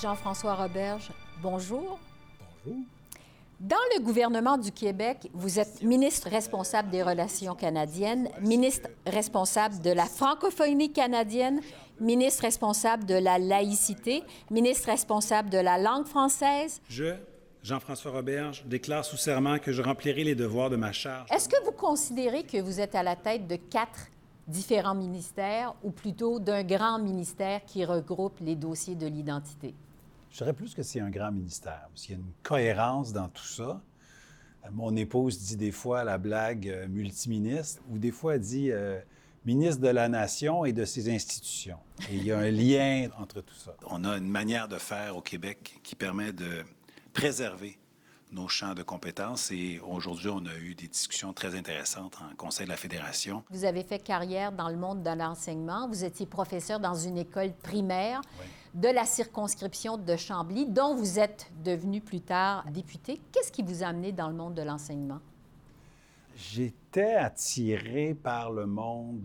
Jean-François Roberge, bonjour. Bonjour. Dans le gouvernement du Québec, vous êtes ministre responsable des Relations canadiennes, ministre responsable de la Francophonie canadienne, ministre responsable de la laïcité, ministre responsable de la langue française. Je, Jean-François Roberge, déclare sous serment que je remplirai les devoirs de ma charge. Est-ce que vous considérez que vous êtes à la tête de 4 différents ministères, ou plutôt d'un grand ministère qui regroupe les dossiers de l'identité? Je dirais plus que c'est un grand ministère, parce qu'il y a une cohérence dans tout ça. Mon épouse dit des fois la blague multiministre, ou des fois elle dit ministre de la Nation et de ses institutions. Et il y a un lien entre tout ça. On a une manière de faire au Québec qui permet de préserver nos champs de compétences. Et aujourd'hui, on a eu des discussions très intéressantes en Conseil de la Fédération. Vous avez fait carrière dans le monde de l'enseignement. Vous étiez professeur dans une école primaire de la circonscription de Chambly, dont vous êtes devenu plus tard député. Qu'est-ce qui vous a amené dans le monde de l'enseignement? J'étais attiré par le monde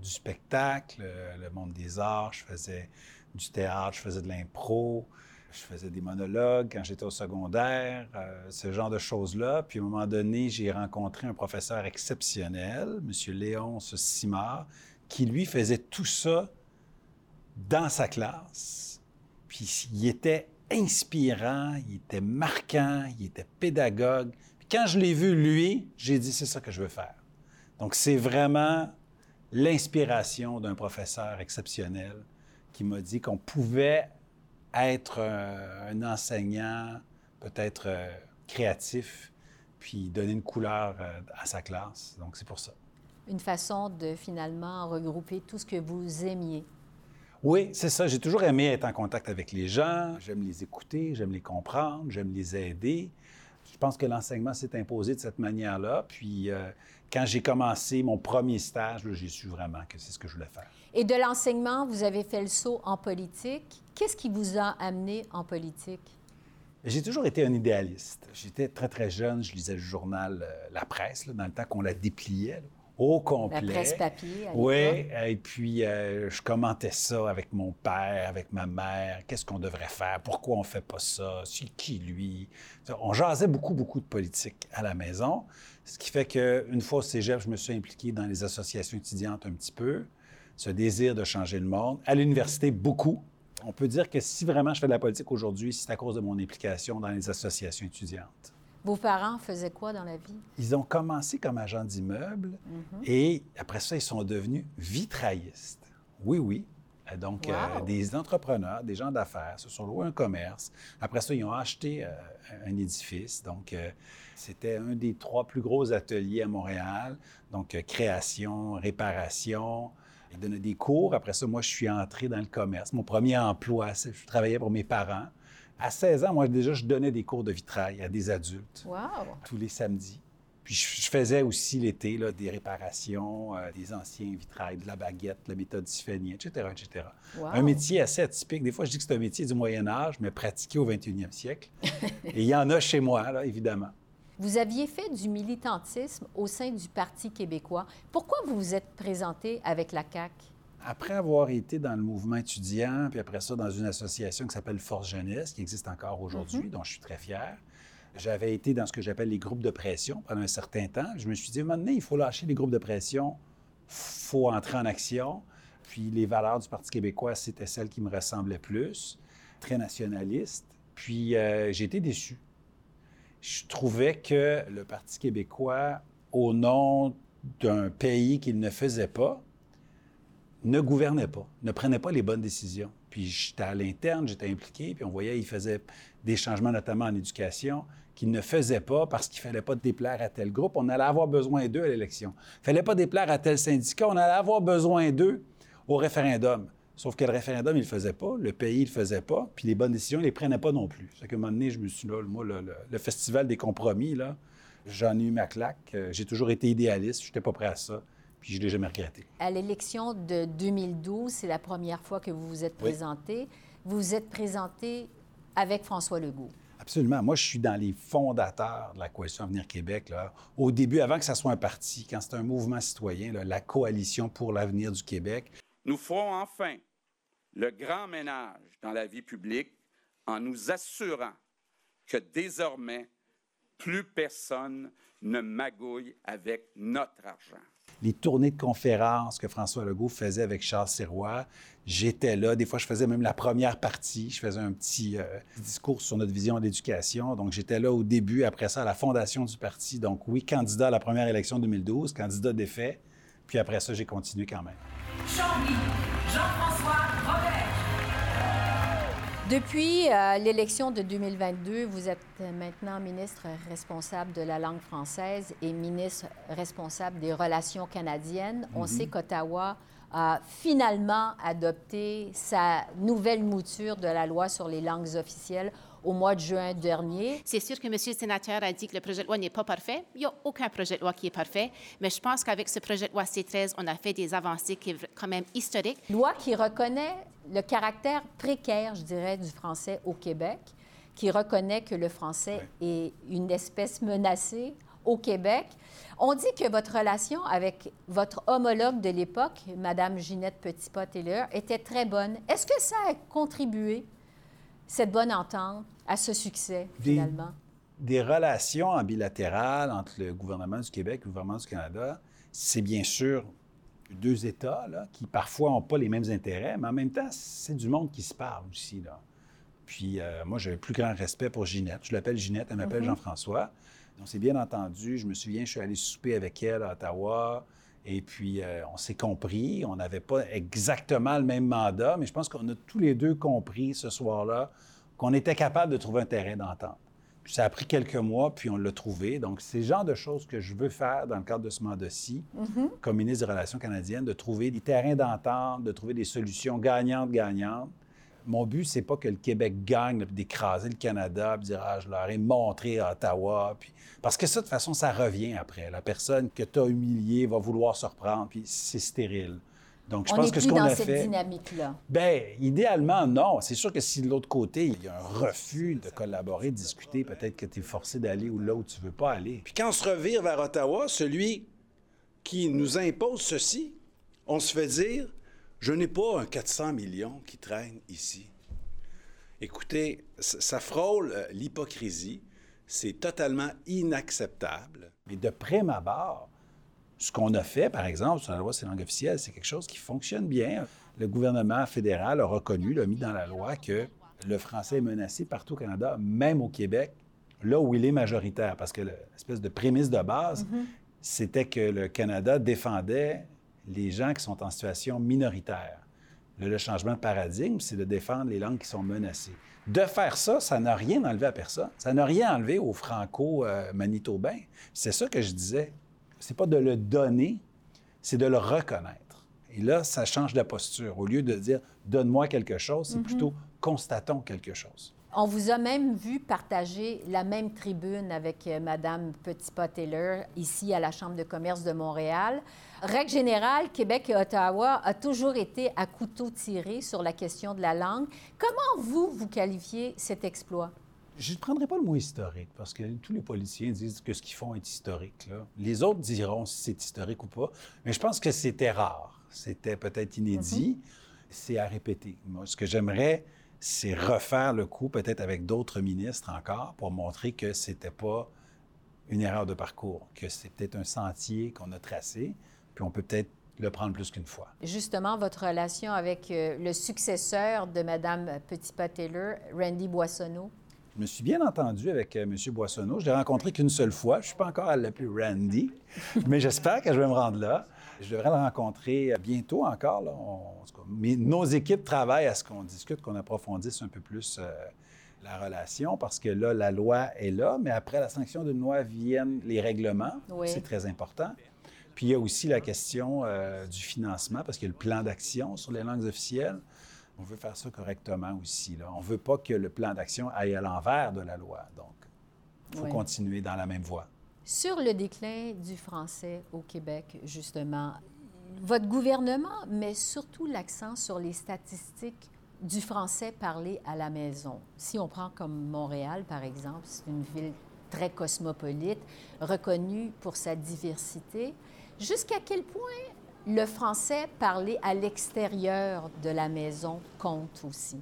du spectacle, le monde des arts. Je faisais du théâtre, je faisais de l'impro. Je faisais des monologues quand j'étais au secondaire, ce genre de choses-là. Puis à un moment donné, j'ai rencontré un professeur exceptionnel, M. Léon Simard, qui, lui, faisait tout ça dans sa classe. Puis il était inspirant, il était marquant, il était pédagogue. Puis quand je l'ai vu, lui, j'ai dit « c'est ça que je veux faire ». Donc c'est vraiment l'inspiration d'un professeur exceptionnel qui m'a dit qu'on pouvait être un enseignant peut-être créatif, puis donner une couleur à sa classe. Donc, c'est pour ça. Une façon de, finalement, regrouper tout ce que vous aimiez. Oui, c'est ça. J'ai toujours aimé être en contact avec les gens. J'aime les écouter, j'aime les comprendre, j'aime les aider. Je pense que l'enseignement s'est imposé de cette manière-là. Puis, quand j'ai commencé mon premier stage, là, j'ai su vraiment que c'est ce que je voulais faire. Et de l'enseignement, vous avez fait le saut en politique. Qu'est-ce qui vous a amené en politique? J'ai toujours été un idéaliste. J'étais très, très jeune. Je lisais le journal La Presse, là, dans le temps qu'on la dépliait là, au complet. La presse papier. Oui. Et puis, je commentais ça avec mon père, avec ma mère. Qu'est-ce qu'on devrait faire? Pourquoi on ne fait pas ça? C'est qui, lui? On jasait beaucoup, beaucoup de politique à la maison. Ce qui fait qu'une fois au cégep, je me suis impliqué dans les associations étudiantes un petit peu. Ce désir de changer le monde. À l'université, beaucoup. On peut dire que si vraiment je fais de la politique aujourd'hui, c'est à cause de mon implication dans les associations étudiantes. Vos parents faisaient quoi dans la vie? Ils ont commencé comme agents d'immeuble et après ça, ils sont devenus vitraillistes. Oui, oui. Donc, des entrepreneurs, des gens d'affaires se sont loués un commerce. Après ça, ils ont acheté un édifice. Donc, c'était un des 3 plus gros ateliers à Montréal. Donc, création, réparation. Il donnait des cours. Après ça, moi, je suis entré dans le commerce. Mon premier emploi, je travaillais pour mes parents. À 16 ans, moi, déjà, je donnais des cours de vitrail à des adultes tous les samedis. Puis je faisais aussi l'été là, des réparations, des anciens vitrails, de la baguette, de la méthode Tiffany, etc., etc. Wow. Un métier assez atypique. Des fois, je dis que c'est un métier du Moyen Âge, mais pratiqué au 21e siècle. Et il y en a chez moi, là, évidemment. Vous aviez fait du militantisme au sein du Parti québécois. Pourquoi vous vous êtes présenté avec la CAQ? Après avoir été dans le mouvement étudiant, puis après ça, dans une association qui s'appelle Force Jeunesse, qui existe encore aujourd'hui, dont je suis très fier, j'avais été dans ce que j'appelle les groupes de pression pendant un certain temps. Je me suis dit, maintenant, il faut lâcher les groupes de pression, il faut entrer en action. Puis les valeurs du Parti québécois, c'était celles qui me ressemblaient plus, très nationalistes. Puis j'ai été déçu. Je trouvais que le Parti québécois, au nom d'un pays qu'il ne faisait pas, ne gouvernait pas, ne prenait pas les bonnes décisions. Puis j'étais à l'interne, j'étais impliqué, puis on voyait qu'il faisait des changements, notamment en éducation, qu'il ne faisait pas parce qu'il ne fallait pas déplaire à tel groupe. On allait avoir besoin d'eux à l'élection. Il ne fallait pas déplaire à tel syndicat, on allait avoir besoin d'eux au référendum. Sauf que le référendum, il le faisait pas, le pays, il le faisait pas, puis les bonnes décisions, il les prenait pas non plus. Ça fait qu'à un moment donné, je me suis dit, moi, le festival des compromis, là, j'en ai eu ma claque. J'ai toujours été idéaliste, j'étais pas prêt à ça, puis je l'ai jamais regretté. À l'élection de 2012, c'est la première fois que vous vous êtes présenté. Vous vous êtes présenté avec François Legault. Absolument. Moi, je suis dans les fondateurs de la Coalition Avenir Québec. Là. Au début, avant que ça soit un parti, quand c'était un mouvement citoyen, là, la Coalition pour l'avenir du Québec. Nous ferons enfin le grand ménage dans la vie publique en nous assurant que désormais, plus personne ne magouille avec notre argent. Les tournées de conférences que François Legault faisait avec Charles Sirois, j'étais là. Des fois, je faisais même la première partie. Je faisais un petit discours sur notre vision de l'éducation. Donc, j'étais là au début, après ça, à la fondation du parti. Donc, oui, candidat à la première élection 2012, candidat défait. Puis après ça, j'ai continué quand même. Chambly, Jean-François Roberge. Depuis l'élection de 2022, vous êtes maintenant ministre responsable de la langue française et ministre responsable des Relations canadiennes. On sait qu'Ottawa a finalement adopté sa nouvelle mouture de la loi sur les langues officielles au mois de juin dernier. C'est sûr que M. le sénateur a dit que le projet de loi n'est pas parfait. Il n'y a aucun projet de loi qui est parfait. Mais je pense qu'avec ce projet de loi C13, on a fait des avancées qui sont quand même historiques. Loi qui reconnaît le caractère précaire, je dirais, du français au Québec, qui reconnaît que le français est une espèce menacée au Québec. On dit que votre relation avec votre homologue de l'époque, Mme Ginette Petitpas-Taylor, était très bonne. Est-ce que ça a contribué, cette bonne entente, à ce succès, finalement? Des relations en bilatéral entre le gouvernement du Québec et le gouvernement du Canada, c'est bien sûr deux États là, qui parfois n'ont pas les mêmes intérêts, mais en même temps, c'est du monde qui se parle aussi. Là. Puis moi, j'avais le plus grand respect pour Ginette. Je l'appelle Ginette, elle m'appelle Jean-François. On s'est bien entendu. Je me souviens, je suis allé souper avec elle à Ottawa. Et puis, on s'est compris. On n'avait pas exactement le même mandat, mais je pense qu'on a tous les deux compris ce soir-là qu'on était capable de trouver un terrain d'entente. Puis ça a pris quelques mois, puis on l'a trouvé. Donc, c'est le genre de choses que je veux faire dans le cadre de ce mandat-ci, comme ministre des Relations canadiennes, de trouver des terrains d'entente, de trouver des solutions gagnantes. Mon but, c'est pas que le Québec gagne, puis d'écraser le Canada, puis dire « Ah, je leur ai montré à Ottawa. » Puis... Parce que ça, de toute façon, ça revient après. La personne que tu as humiliée va vouloir se reprendre, puis c'est stérile. Donc, je pense que ce qu'on a fait... On n'est plus dans cette dynamique-là. Bien, idéalement, non. C'est sûr que si de l'autre côté, il y a un refus de collaborer, de discuter, peut-être que tu es forcé d'aller là où tu veux pas aller. Puis quand on se revire vers Ottawa, celui qui nous impose ceci, on se fait dire... Je n'ai pas un 400 millions qui traîne ici. Écoutez, ça frôle l'hypocrisie. C'est totalement inacceptable. Mais de prime abord, ce qu'on a fait, par exemple, sur la loi sur les langues officielles, c'est quelque chose qui fonctionne bien. Le gouvernement fédéral a reconnu, l'a mis dans la loi, que le français est menacé partout au Canada, même au Québec, là où il est majoritaire. Parce que l'espèce de prémisse de base, c'était que le Canada défendait... les gens qui sont en situation minoritaire. Le changement de paradigme, c'est de défendre les langues qui sont menacées. De faire ça, ça n'a rien enlevé à personne. Ça n'a rien enlevé aux Franco-Manitobains. C'est ça que je disais. C'est pas de le donner, c'est de le reconnaître. Et là, ça change la posture. Au lieu de dire « donne-moi quelque chose », c'est plutôt « constatons quelque chose ». On vous a même vu partager la même tribune avec Mme Petitpas-Taylor ici à la Chambre de commerce de Montréal. Règle générale, Québec et Ottawa ont toujours été à couteau tiré sur la question de la langue. Comment vous qualifiez cet exploit? Je ne prendrai pas le mot historique, parce que tous les politiciens disent que ce qu'ils font est historique. Là. Les autres diront si c'est historique ou pas, mais je pense que c'était rare. C'était peut-être inédit. C'est à répéter. Moi, ce que j'aimerais... c'est refaire le coup, peut-être avec d'autres ministres encore, pour montrer que c'était pas une erreur de parcours, que c'est peut-être un sentier qu'on a tracé, puis on peut peut-être le prendre plus qu'une fois. Justement, votre relation avec le successeur de Mme Petitpas-Taylor, Randy Boissonneau? Je me suis bien entendu avec M. Boissonneau. Je l'ai rencontré qu'une seule fois. Je suis pas encore à l'appeler Randy, mais j'espère que je vais me rendre là. Je devrais le rencontrer bientôt encore. Là. Mais nos équipes travaillent à ce qu'on discute, qu'on approfondisse un peu plus la relation, parce que là, la loi est là, mais après la sanction d'une loi viennent les règlements. Oui. C'est très important. Puis il y a aussi la question du financement, parce qu'il y a le plan d'action sur les langues officielles. On veut faire ça correctement aussi. Là. On ne veut pas que le plan d'action aille à l'envers de la loi. Donc, il faut continuer dans la même voie. Sur le déclin du français au Québec, justement, votre gouvernement met surtout l'accent sur les statistiques du français parlé à la maison. Si on prend comme Montréal, par exemple, c'est une ville très cosmopolite, reconnue pour sa diversité. Jusqu'à quel point le français parlé à l'extérieur de la maison compte aussi?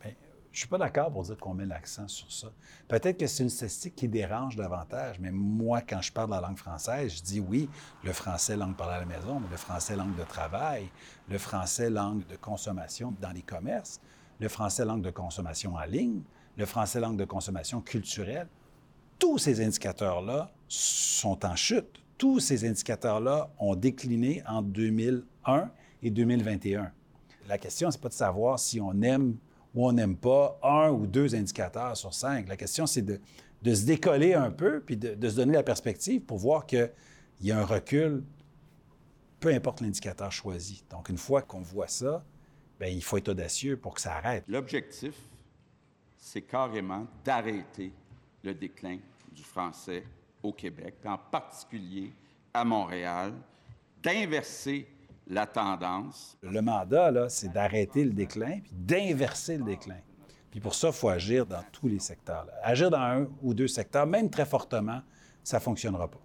Bien, Je ne suis pas d'accord pour dire qu'on met l'accent sur ça. Peut-être que c'est une statistique qui dérange davantage, mais moi, quand je parle de la langue française, je dis oui, le français, langue parlée à la maison, mais le français, langue de travail, le français, langue de consommation dans les commerces, le français, langue de consommation en ligne, le français, langue de consommation culturelle. Tous ces indicateurs-là sont en chute. Tous ces indicateurs-là ont décliné en 2001 et 2021. La question, ce n'est pas de savoir si on aime où on n'aime pas un ou deux indicateurs sur cinq. La question, c'est de se décoller un peu puis de se donner la perspective pour voir qu'il y a un recul, peu importe l'indicateur choisi. Donc, une fois qu'on voit ça, bien, il faut être audacieux pour que ça arrête. L'objectif, c'est carrément d'arrêter le déclin du français au Québec, puis en particulier à Montréal, d'inverser la tendance. Le mandat, là, c'est d'arrêter le déclin, puis d'inverser le déclin. Puis pour ça, il faut agir dans tous les secteurs. Là. Agir dans un ou deux secteurs, même très fortement, ça ne fonctionnera pas.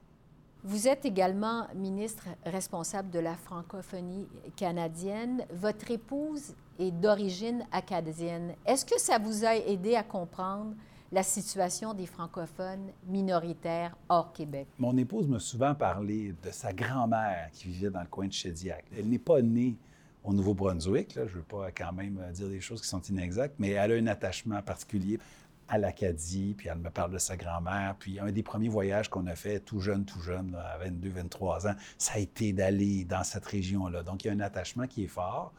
Vous êtes également ministre responsable de la francophonie canadienne. Votre épouse est d'origine acadienne. Est-ce que ça vous a aidé à comprendre la situation des francophones minoritaires hors Québec? Mon épouse m'a souvent parlé de sa grand-mère qui vivait dans le coin de Chédiac. Elle n'est pas née au Nouveau-Brunswick, là, je ne veux pas quand même dire des choses qui sont inexactes, mais elle a un attachement particulier à l'Acadie, puis elle me parle de sa grand-mère. Puis un des premiers voyages qu'on a fait, tout jeune, là, à 22, 23 ans, ça a été d'aller dans cette région-là. Donc, il y a un attachement qui est fort.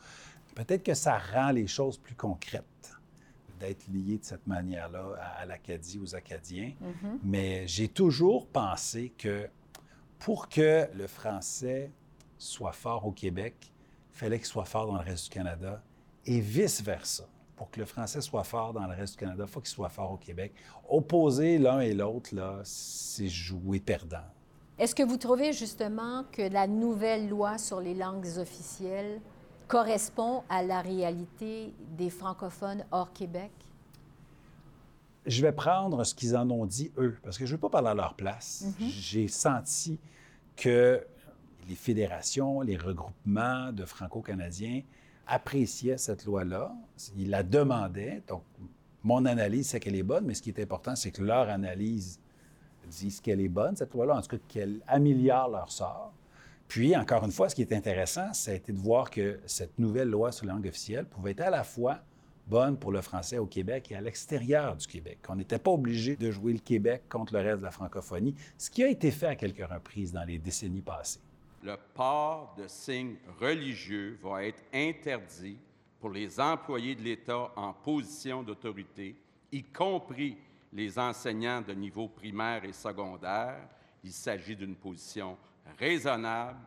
Peut-être que ça rend les choses plus concrètes d'être lié de cette manière-là à l'Acadie, aux Acadiens. Mm-hmm. Mais j'ai toujours pensé que pour que le français soit fort au Québec, il fallait qu'il soit fort dans le reste du Canada et vice-versa. Pour que le français soit fort dans le reste du Canada, il faut qu'il soit fort au Québec. Opposer l'un et l'autre, là, c'est jouer perdant. Est-ce que vous trouvez justement que la nouvelle loi sur les langues officielles correspond à la réalité des francophones hors Québec? Je vais prendre ce qu'ils en ont dit, eux, parce que je ne veux pas parler à leur place. Mm-hmm. J'ai senti que les fédérations, les regroupements de franco-canadiens appréciaient cette loi-là. Ils la demandaient. Donc, mon analyse, c'est qu'elle est bonne, mais ce qui est important, c'est que leur analyse dise qu'elle est bonne, cette loi-là, en tout cas qu'elle améliore leur sort. Puis, encore une fois, ce qui est intéressant, ça a été de voir que cette nouvelle loi sur la langue officielle pouvait être à la fois bonne pour le français au Québec et à l'extérieur du Québec. On n'était pas obligé de jouer le Québec contre le reste de la francophonie, ce qui a été fait à quelques reprises dans les décennies passées. Le port de signes religieux va être interdit pour les employés de l'État en position d'autorité, y compris les enseignants de niveau primaire et secondaire. Il s'agit d'une position raisonnable,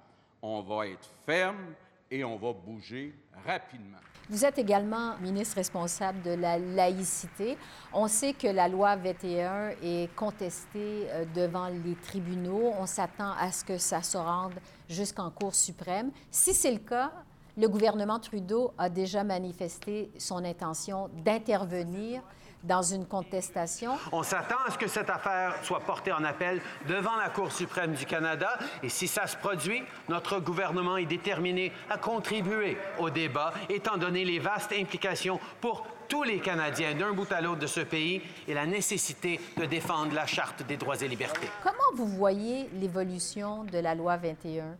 on va être ferme et on va bouger rapidement. Vous êtes également ministre responsable de la laïcité. On sait que la loi 21 est contestée devant les tribunaux. On s'attend à ce que ça se rende jusqu'en Cour suprême. Si c'est le cas, le gouvernement Trudeau a déjà manifesté son intention d'intervenir dans une contestation. On s'attend à ce que cette affaire soit portée en appel devant la Cour suprême du Canada. Et si ça se produit, notre gouvernement est déterminé à contribuer au débat, étant donné les vastes implications pour tous les Canadiens d'un bout à l'autre de ce pays et la nécessité de défendre la Charte des droits et libertés. Comment vous voyez l'évolution de la loi 21?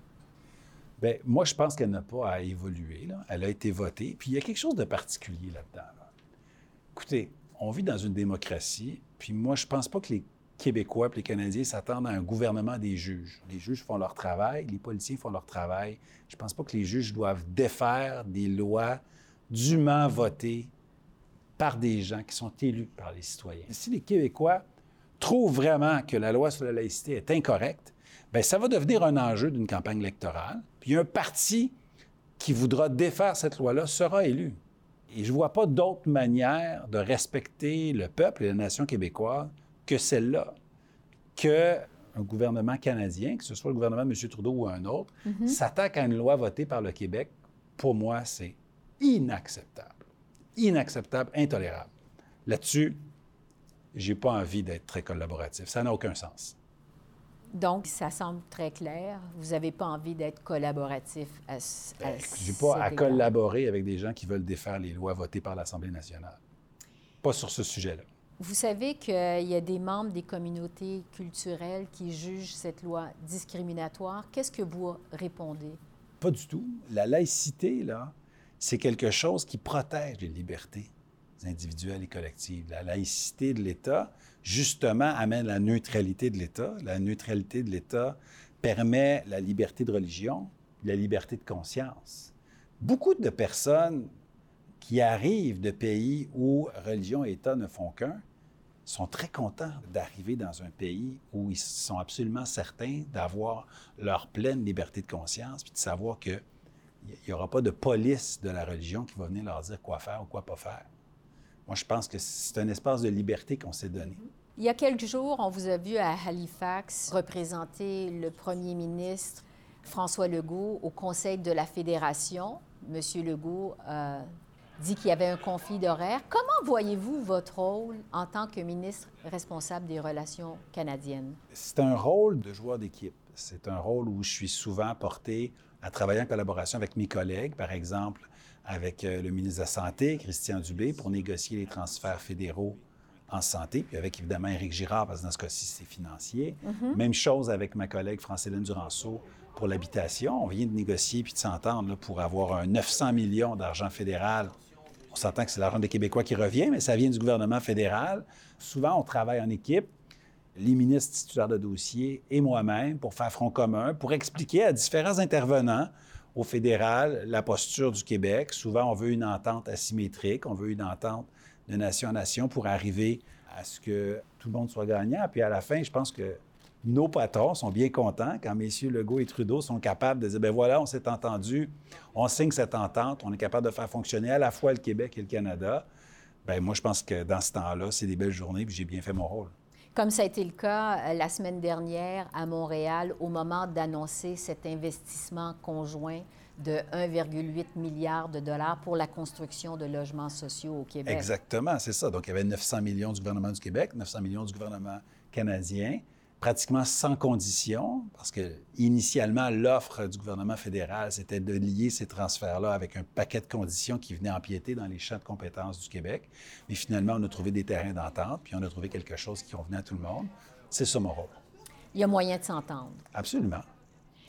Bien, moi, je pense qu'elle n'a pas à évoluer, là. Elle a été votée. Puis il y a quelque chose de particulier là-dedans, là. Écoutez, on vit dans une démocratie, puis moi, je ne pense pas que les Québécois et les Canadiens s'attendent à un gouvernement des juges. Les juges font leur travail, les policiers font leur travail. Je ne pense pas que les juges doivent défaire des lois dûment votées par des gens qui sont élus par les citoyens. Si les Québécois trouvent vraiment que la loi sur la laïcité est incorrecte, bien, ça va devenir un enjeu d'une campagne électorale. Puis un parti qui voudra défaire cette loi-là sera élu. Et je ne vois pas d'autre manière de respecter le peuple et la nation québécoise que celle-là, qu'un gouvernement canadien, que ce soit le gouvernement de M. Trudeau ou un autre, mm-hmm. s'attaque à une loi votée par le Québec. Pour moi, c'est inacceptable. Inacceptable, intolérable. Là-dessus, je n'ai pas envie d'être très collaboratif. Ça n'a aucun sens. Donc, ça semble très clair. Vous n'avez pas envie d'être collaboratif à ce sujet. Je n'ai pas à collaborer avec des gens qui veulent défaire les lois votées par l'Assemblée nationale. pas sur ce sujet-là. Vous savez qu'il y a des membres des communautés culturelles qui jugent cette loi discriminatoire. Qu'est-ce que vous répondez? Pas du tout. La laïcité, là, c'est quelque chose qui protège les libertés individuelles et collectives. La laïcité de l'État, justement, amène la neutralité de l'État. La neutralité de l'État permet la liberté de religion, la liberté de conscience. Beaucoup de personnes qui arrivent de pays où religion et État ne font qu'un sont très contents d'arriver dans un pays où ils sont absolument certains d'avoir leur pleine liberté de conscience puis de savoir qu'il n'y aura pas de police de la religion qui va venir leur dire quoi faire ou quoi pas faire. Moi, je pense que c'est un espace de liberté qu'on s'est donné. Il y a quelques jours, on vous a vu à Halifax représenter le premier ministre François Legault au Conseil de la Fédération. Monsieur Legault dit qu'il y avait un conflit d'horaire. Comment voyez-vous votre rôle en tant que ministre responsable des Relations canadiennes? C'est un rôle de joueur d'équipe. C'est un rôle où je suis souvent porté à travailler en collaboration avec mes collègues, par exemple avec le ministre de la Santé, Christian Dubé, pour négocier les transferts fédéraux en santé, puis avec évidemment Éric Girard, parce que dans ce cas-ci, c'est financier. Mm-hmm. Même chose avec ma collègue France-Hélène Duranceau pour l'habitation. On vient de négocier puis de s'entendre là, pour avoir un 900 millions d'argent fédéral. On s'entend que c'est l'argent des Québécois qui revient, mais ça vient du gouvernement fédéral. Souvent, on travaille en équipe, les ministres titulaires de dossier et moi-même, pour faire front commun, pour expliquer à différents intervenants au fédéral la posture du Québec. Souvent, on veut une entente asymétrique, on veut une entente de nation en nation pour arriver à ce que tout le monde soit gagnant. Puis à la fin, je pense que nos patrons sont bien contents quand messieurs Legault et Trudeau sont capables de dire « bien voilà, on s'est entendus, on signe cette entente, on est capable de faire fonctionner à la fois le Québec et le Canada ». Bien, moi, je pense que dans ce temps-là, c'est des belles journées puis j'ai bien fait mon rôle. Comme ça a été le cas la semaine dernière à Montréal, au moment d'annoncer cet investissement conjoint de 1,8 milliard de dollars pour la construction de logements sociaux au Québec. Exactement, c'est ça. Donc, il y avait 900 millions du gouvernement du Québec, 900 millions du gouvernement canadien, pratiquement sans condition, parce que initialement, l'offre du gouvernement fédéral, c'était de lier ces transferts-là avec un paquet de conditions qui venaient empiéter dans les champs de compétences du Québec. Mais finalement, on a trouvé des terrains d'entente, puis on a trouvé quelque chose qui convenait à tout le monde. C'est ça mon rôle. Il y a moyen de s'entendre. Absolument.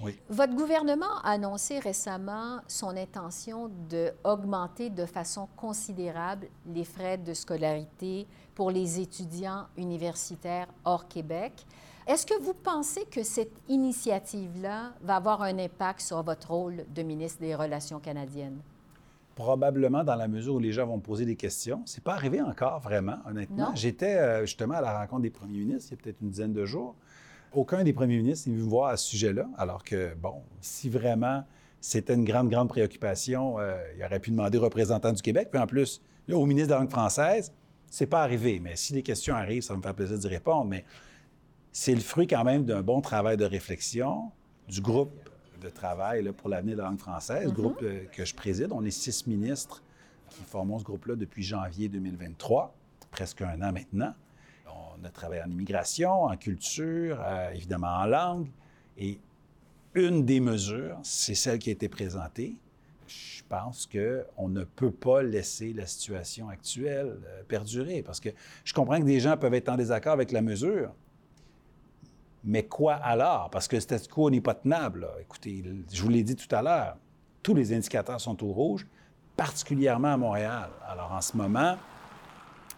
Oui. Votre gouvernement a annoncé récemment son intention d'augmenter de façon considérable les frais de scolarité pour les étudiants universitaires hors Québec. Est-ce que vous pensez que cette initiative-là va avoir un impact sur votre rôle de ministre des Relations canadiennes? Probablement dans la mesure où les gens vont me poser des questions. C'est pas arrivé encore vraiment, honnêtement. Non. J'étais justement à la rencontre des premiers ministres il y a peut-être une dizaine de jours. Aucun des premiers ministres n'est venu me voir à ce sujet-là, alors que, bon, si vraiment c'était une grande préoccupation, il aurait pu demander aux représentants du Québec. Puis en plus, là, au ministre de la Langue française, c'est pas arrivé. Mais si les questions arrivent, ça va me faire plaisir d'y répondre. Mais c'est le fruit quand même d'un bon travail de réflexion du groupe de travail là, pour l'avenir de la langue française, groupe que je préside. On est 6 ministres qui formons ce groupe-là depuis janvier 2023, presque un an maintenant. On a travaillé en immigration, en culture, évidemment en langue. Et une des mesures, c'est celle qui a été présentée. Je pense qu'on ne peut pas laisser la situation actuelle perdurer parce que je comprends que des gens peuvent être en désaccord avec la mesure, mais quoi alors? Parce que le statu quo n'est pas tenable. Là. Écoutez, je vous l'ai dit tout à l'heure, tous les indicateurs sont au rouge, particulièrement à Montréal. Alors en ce moment,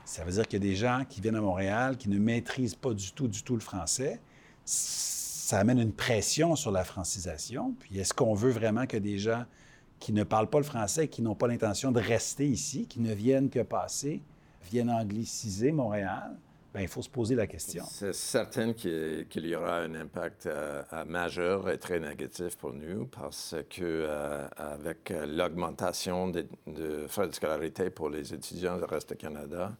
ça veut dire qu'il y a des gens qui viennent à Montréal, qui ne maîtrisent pas du tout le français. Ça amène une pression sur la francisation. Puis est-ce qu'on veut vraiment que des gens qui ne parlent pas le français, qui n'ont pas l'intention de rester ici, qui ne viennent que passer, viennent angliciser Montréal? Bien, il faut se poser la question. C'est certain qu'il y aura un impact majeur et très négatif pour nous parce que avec l'augmentation de frais de scolarité pour les étudiants du reste du Canada,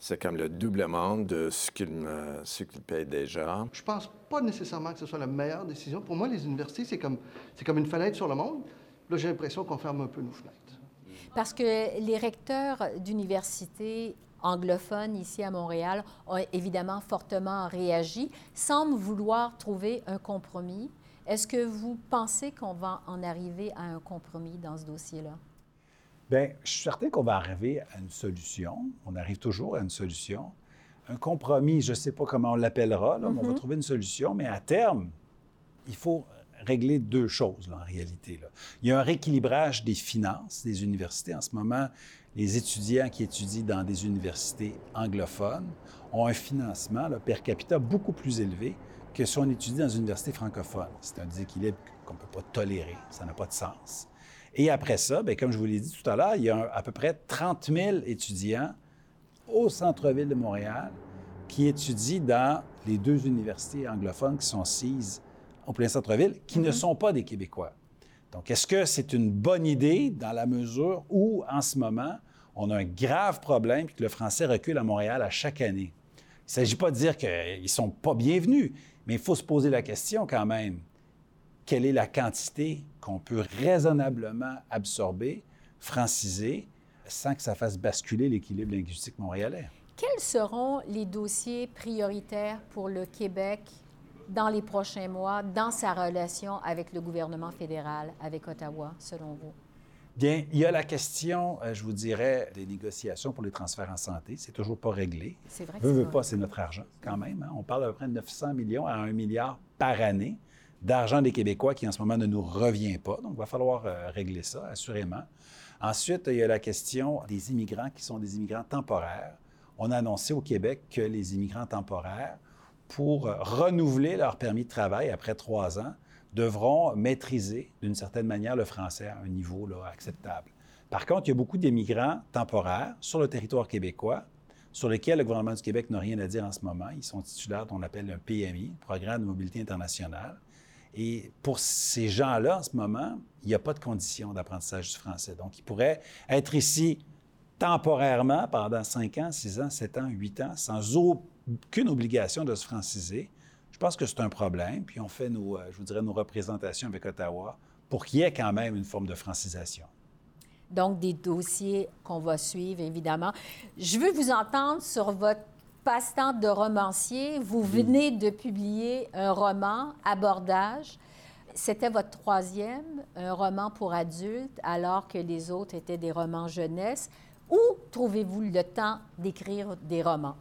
c'est comme le doublement de ce qu'ils payent déjà. Je pense pas nécessairement que ce soit la meilleure décision. Pour moi, les universités, c'est comme une fenêtre sur le monde. Là, j'ai l'impression qu'on ferme un peu nos fenêtres. Parce que les recteurs d'universités anglophones ici à Montréal ont évidemment fortement réagi, semblent vouloir trouver un compromis. Est-ce que vous pensez qu'on va en arriver à un compromis dans ce dossier-là? Bien, je suis certain qu'on va arriver à une solution. On arrive toujours à une solution. Un compromis, je ne sais pas comment on l'appellera, là, mais on va trouver une solution. Mais à terme, il faut régler deux choses, là, en réalité. Là. Il y a un rééquilibrage des finances des universités. En ce moment, les étudiants qui étudient dans des universités anglophones ont un financement là, per capita beaucoup plus élevé que si on étudie dans une université francophone. C'est un déséquilibre qu'on ne peut pas tolérer. Ça n'a pas de sens. Et après ça, bien, comme je vous l'ai dit tout à l'heure, il y a à peu près 30 000 étudiants au centre-ville de Montréal qui étudient dans les deux universités anglophones qui sont sises au plein centre-ville, qui ne sont pas des Québécois. Donc, est-ce que c'est une bonne idée dans la mesure où, en ce moment, on a un grave problème et que le français recule à Montréal à chaque année? Il ne s'agit pas de dire qu'ils ne sont pas bienvenus, mais il faut se poser la question quand même. Quelle est la quantité qu'on peut raisonnablement absorber, franciser, sans que ça fasse basculer l'équilibre linguistique montréalais? Quels seront les dossiers prioritaires pour le Québec dans les prochains mois, dans sa relation avec le gouvernement fédéral, avec Ottawa, selon vous? Bien, il y a la question, je vous dirais, des négociations pour les transferts en santé. C'est toujours pas réglé. C'est vrai que c'est pas, c'est notre argent, quand même. Hein? On parle à peu près de 900 millions à 1 milliard par année d'argent des Québécois qui, en ce moment, ne nous revient pas. Donc, il va falloir régler ça, assurément. Ensuite, il y a la question des immigrants qui sont des immigrants temporaires. On a annoncé au Québec que les immigrants temporaires, pour renouveler leur permis de travail après 3 ans, devront maîtriser, d'une certaine manière, le français à un niveau là, acceptable. Par contre, il y a beaucoup d'immigrants temporaires sur le territoire québécois sur lesquels le gouvernement du Québec n'a rien à dire en ce moment. Ils sont titulaires qu'on appelle un PMI, Programme de mobilité internationale. Et pour ces gens-là, en ce moment, il n'y a pas de condition d'apprentissage du français. Donc, ils pourraient être ici temporairement pendant 5 ans, 6 ans, 7 ans, 8 ans, sans aucune obligation de se franciser. Je pense que c'est un problème. Puis on fait nos représentations avec Ottawa pour qu'il y ait quand même une forme de francisation. Donc, des dossiers qu'on va suivre, évidemment. Je veux vous entendre sur votre passe-temps de romancier. Vous venez de publier un roman, Abordage. C'était votre 3e, un roman pour adultes, alors que les autres étaient des romans jeunesse. Où trouvez-vous le temps d'écrire des romans?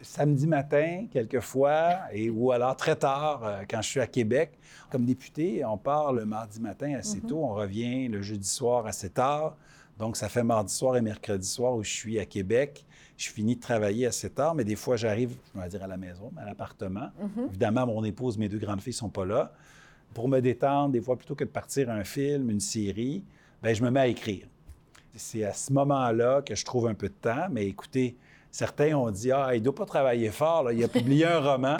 Samedi matin, quelquefois, ou alors très tard, quand je suis à Québec. Comme député, on part le mardi matin assez tôt, on revient le jeudi soir assez tard. Donc, ça fait mardi soir et mercredi soir où je suis à Québec. Je finis de travailler assez tard, mais des fois, j'arrive, je vais dire à la maison, à l'appartement. Évidemment, mon épouse, mes 2 grandes filles ne sont pas là. Pour me détendre, des fois, plutôt que de partir à un film, une série, bien, je me mets à écrire. C'est à ce moment-là que je trouve un peu de temps. Mais écoutez, certains ont dit « Ah, il ne doit pas travailler fort, là. Il a publié un roman. »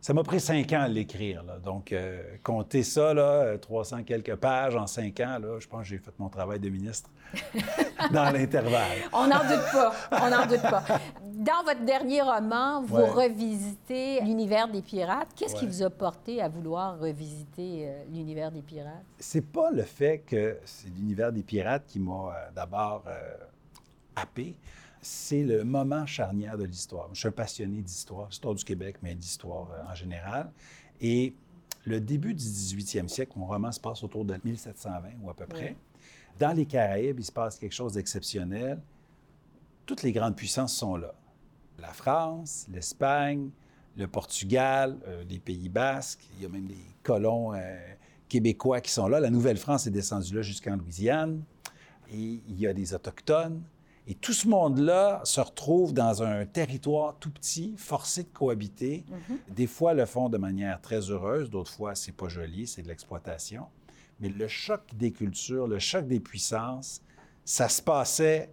Ça m'a pris 5 ans à l'écrire. Là. Donc, comptez ça, là, 300 quelques pages en 5 ans, là, je pense que j'ai fait mon travail de ministre dans l'intervalle. On n'en doute pas, on n'en doute pas. Dans votre dernier roman, vous revisitez l'univers des pirates. Qu'est-ce qui vous a porté à vouloir revisiter l'univers des pirates? C'est pas le fait que c'est l'univers des pirates qui m'a d'abord happé. C'est le moment charnière de l'histoire. Je suis un passionné d'histoire, l'histoire du Québec, mais d'histoire en général. Et le début du 18e siècle, mon roman se passe autour de 1720 ou à peu près. Dans les Caraïbes, il se passe quelque chose d'exceptionnel. Toutes les grandes puissances sont là. La France, l'Espagne, le Portugal, les Pays basques. Il y a même des colons québécois qui sont là. La Nouvelle-France est descendue là jusqu'en Louisiane. Et il y a des Autochtones. Et tout ce monde-là se retrouve dans un territoire tout petit, forcé de cohabiter. Des fois, le font de manière très heureuse, d'autres fois, c'est pas joli, c'est de l'exploitation. Mais le choc des cultures, le choc des puissances, ça se passait,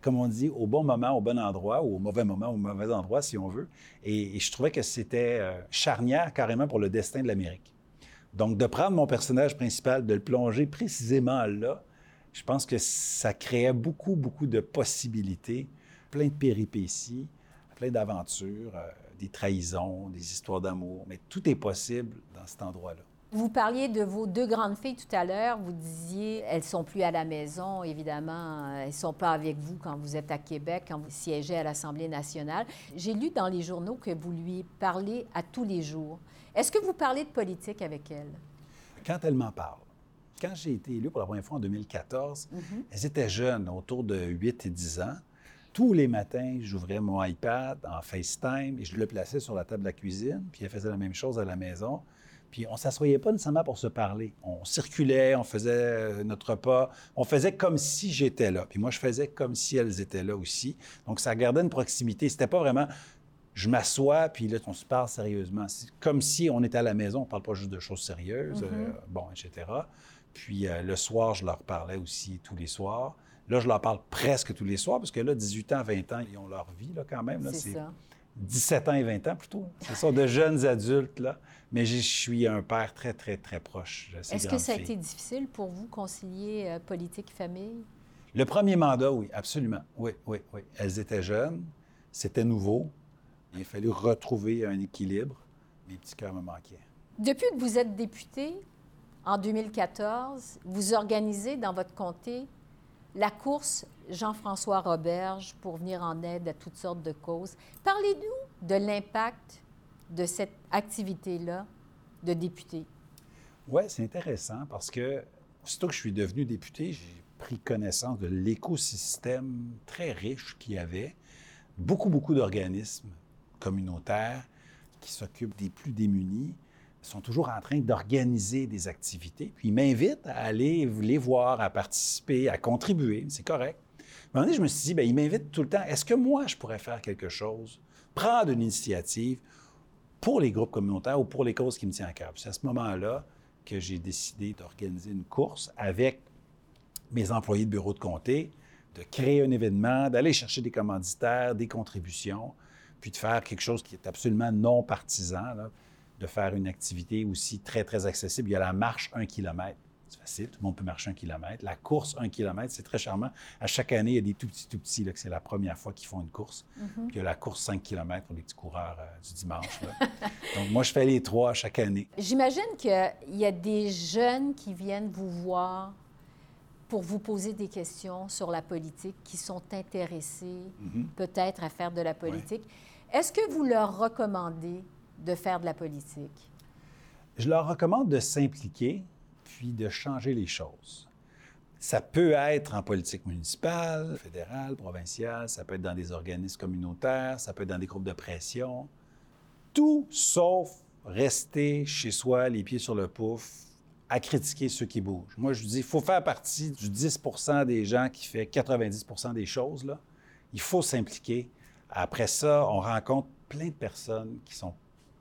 comme on dit, au bon moment, au bon endroit, ou au mauvais moment, au mauvais endroit, si on veut. Et je trouvais que c'était charnière, carrément, pour le destin de l'Amérique. Donc, de prendre mon personnage principal, de le plonger précisément là, je pense que ça créait beaucoup, beaucoup de possibilités, plein de péripéties, plein d'aventures, des trahisons, des histoires d'amour. Mais tout est possible dans cet endroit-là. Vous parliez de vos 2 grandes filles tout à l'heure. Vous disiez, elles ne sont plus à la maison, évidemment. Elles ne sont pas avec vous quand vous êtes à Québec, quand vous siégez à l'Assemblée nationale. J'ai lu dans les journaux que vous lui parlez à tous les jours. Est-ce que vous parlez de politique avec elle? Quand elle m'en parle. quand j'ai été élu pour la première fois en 2014, elles étaient jeunes, autour de 8 et 10 ans. Tous les matins, j'ouvrais mon iPad en FaceTime et je le plaçais sur la table de la cuisine, puis elles faisaient la même chose à la maison. Puis on ne s'assoyait pas nécessairement pour se parler. On circulait, on faisait notre repas, on faisait comme si j'étais là. Puis moi, je faisais comme si elles étaient là aussi. Donc, ça gardait une proximité. C'était pas vraiment « je m'assois, puis là, on se parle sérieusement ». C'est comme si on était à la maison, on ne parle pas juste de choses sérieuses, bon, etc. Puis le soir, je leur parlais aussi tous les soirs. Là, je leur parle presque tous les soirs, parce que là, 18 ans, 20 ans, ils ont leur vie là, quand même. Là, c'est ça. 17 ans et 20 ans plutôt. Ce sont de jeunes adultes, là. Mais je suis un père très, très, très proche de ces grandes filles. Est-ce que ça a été difficile pour vous, concilier politique et famille? Le premier mandat, oui, absolument. Oui. Elles étaient jeunes, c'était nouveau. Il a fallu retrouver un équilibre. Mes petits cœurs me manquaient. Depuis que vous êtes député, en 2014, vous organisez dans votre comté la course Jean-François Roberge pour venir en aide à toutes sortes de causes. Parlez-nous de l'impact de cette activité-là de député. Oui, c'est intéressant parce que, aussitôt que je suis devenu député, j'ai pris connaissance de l'écosystème très riche qu'il y avait. Beaucoup d'organismes communautaires qui s'occupent des plus démunis sont toujours en train d'organiser des activités. Puis ils m'invitent à aller les voir, à participer, à contribuer. C'est correct. À un moment donné, je me suis dit, bien, ils m'invitent tout le temps. Est-ce que moi, je pourrais faire quelque chose, prendre une initiative pour les groupes communautaires ou pour les causes qui me tiennent à cœur? Puis c'est à ce moment-là que j'ai décidé d'organiser une course avec mes employés de bureau de comté, de créer un événement, d'aller chercher des commanditaires, des contributions, puis de faire quelque chose qui est absolument non partisan, là, de faire une activité aussi très, très accessible. Il y a la marche 1 km. C'est facile, tout le monde peut marcher 1 km. La course 1 km, c'est très charmant. À chaque année, il y a des tout petits, là, que c'est la première fois qu'ils font une course. Mm-hmm. Puis il y a la course 5 km pour les petits coureurs du dimanche, là. Donc, moi, je fais les trois chaque année. J'imagine qu'il y a des jeunes qui viennent vous voir pour vous poser des questions sur la politique, qui sont intéressés peut-être à faire de la politique. Ouais. Est-ce que vous leur recommandez de faire de la politique? Je leur recommande de s'impliquer, puis de changer les choses. Ça peut être en politique municipale, fédérale, provinciale, ça peut être dans des organismes communautaires, ça peut être dans des groupes de pression. Tout sauf rester chez soi, les pieds sur le pouf, à critiquer ceux qui bougent. Moi, je dis, il faut faire partie du 10% des gens qui fait 90% des choses, là. Il faut s'impliquer. Après ça, on rencontre plein de personnes qui sont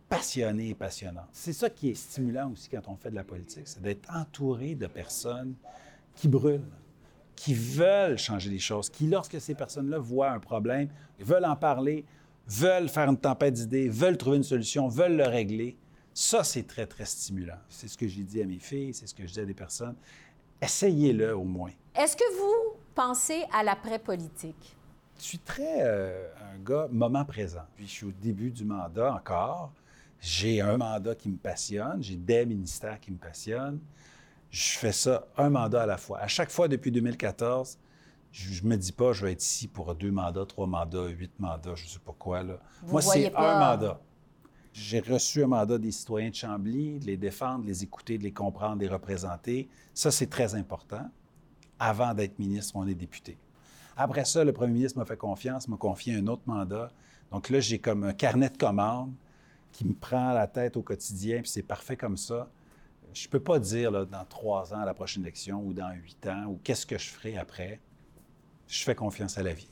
passionné et passionnant. C'est ça qui est stimulant aussi quand on fait de la politique, c'est d'être entouré de personnes qui brûlent, qui veulent changer les choses, qui, lorsque ces personnes-là voient un problème, veulent en parler, veulent faire une tempête d'idées, veulent trouver une solution, veulent le régler. Ça, c'est très, très stimulant. C'est ce que j'ai dit à mes filles, c'est ce que je dis à des personnes. Essayez-le au moins. Est-ce que vous pensez à l'après-politique? Je suis très un gars moment présent. Puis je suis au début du mandat encore. J'ai un mandat qui me passionne, j'ai des ministères qui me passionnent. Je fais ça un mandat à la fois. À chaque fois, depuis 2014, je me dis pas je vais être ici pour 2 mandats, 3 mandats, 8 mandats, je sais pas quoi, là. Vous Moi, c'est pas... un mandat. J'ai reçu un mandat des citoyens de Chambly, de les défendre, de les écouter, de les comprendre, de les représenter. Ça, c'est très important. Avant d'être ministre, on est député. Après ça, le premier ministre m'a fait confiance, m'a confié un autre mandat. Donc là, j'ai comme un carnet de commandes qui me prend la tête au quotidien, puis c'est parfait comme ça. Je ne peux pas dire là, dans 3 ans, à la prochaine élection, ou dans 8 ans, ou qu'est-ce que je ferai après. Je fais confiance à la vie.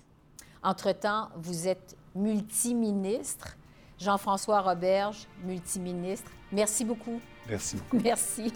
Entre-temps, vous êtes multiministre. Jean-François Roberge, multiministre. Merci beaucoup. Merci beaucoup. Merci.